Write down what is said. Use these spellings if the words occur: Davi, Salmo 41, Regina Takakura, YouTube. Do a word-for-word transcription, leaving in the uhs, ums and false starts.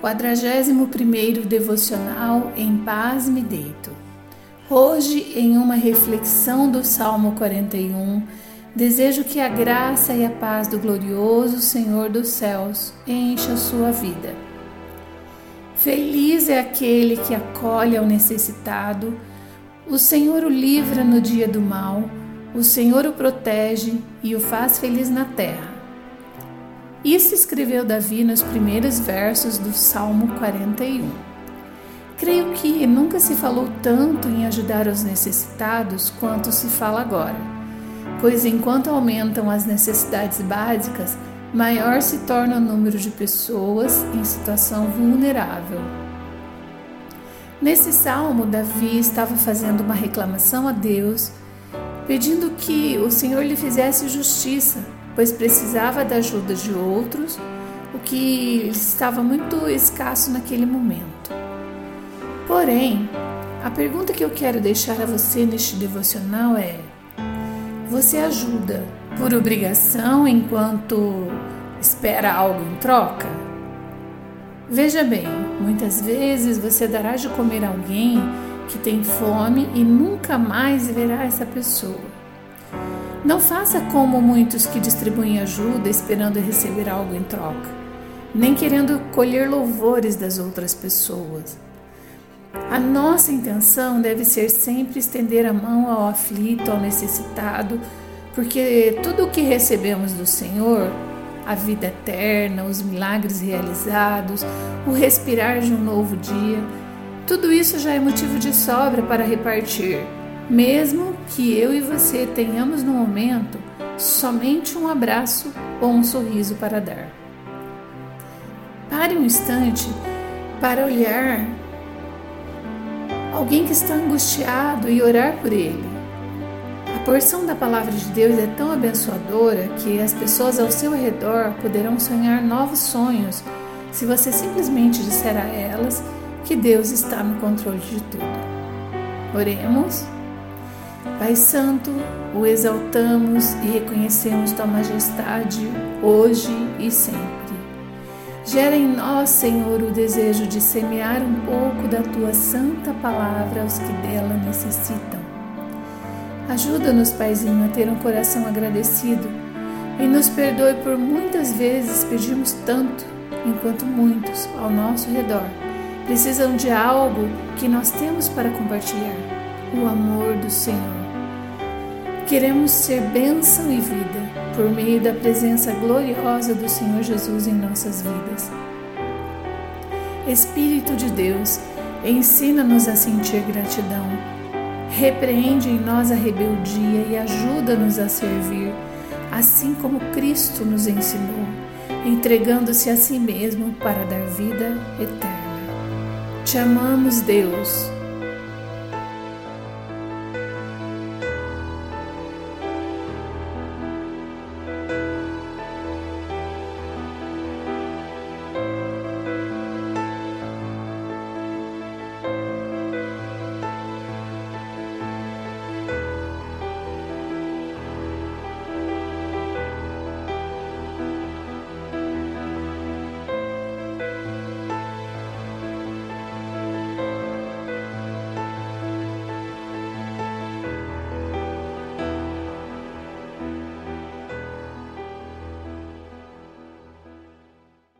quadragésimo primeiro Devocional Em Paz Me Deito. Hoje, em uma reflexão do Salmo quarenta e um, desejo que a graça e a paz do glorioso Senhor dos céus encha sua vida. Feliz é aquele que acolhe ao necessitado. O Senhor o livra no dia do mal, o Senhor o protege e o faz feliz na terra. Isso escreveu Davi nos primeiros versos do Salmo quarenta e um. Creio que nunca se falou tanto em ajudar os necessitados quanto se fala agora, pois enquanto aumentam as necessidades básicas, maior se torna o número de pessoas em situação vulnerável. Nesse salmo, Davi estava fazendo uma reclamação a Deus, pedindo que o Senhor lhe fizesse justiça, pois precisava da ajuda de outros, o que estava muito escasso naquele momento. Porém, a pergunta que eu quero deixar a você neste devocional é: você ajuda por obrigação enquanto espera algo em troca? Veja bem, muitas vezes você dará de comer a alguém que tem fome e nunca mais verá essa pessoa. Não faça como muitos que distribuem ajuda esperando receber algo em troca, nem querendo colher louvores das outras pessoas. A nossa intenção deve ser sempre estender a mão ao aflito, ao necessitado, porque tudo o que recebemos do Senhor, a vida eterna, os milagres realizados, o respirar de um novo dia, tudo isso já é motivo de sobra para repartir. Mesmo que eu e você tenhamos no momento somente um abraço ou um sorriso para dar. Pare um instante para olhar alguém que está angustiado e orar por ele. A porção da palavra de Deus é tão abençoadora que as pessoas ao seu redor poderão sonhar novos sonhos se você simplesmente disser a elas que Deus está no controle de tudo. Oremos. Pai Santo, o exaltamos e reconhecemos Tua majestade hoje e sempre. Gera em nós, Senhor, o desejo de semear um pouco da Tua santa palavra aos que dela necessitam. Ajuda-nos, Paizinho, a ter um coração agradecido e nos perdoe por muitas vezes pedirmos tanto, enquanto muitos ao nosso redor precisam de algo que nós temos para compartilhar. O amor do Senhor. Queremos ser bênção e vida por meio da presença gloriosa do Senhor Jesus em nossas vidas. Espírito de Deus, ensina-nos a sentir gratidão. Repreende em nós a rebeldia e ajuda-nos a servir, assim como Cristo nos ensinou, entregando-se a si mesmo para dar vida eterna. Te amamos, Deus.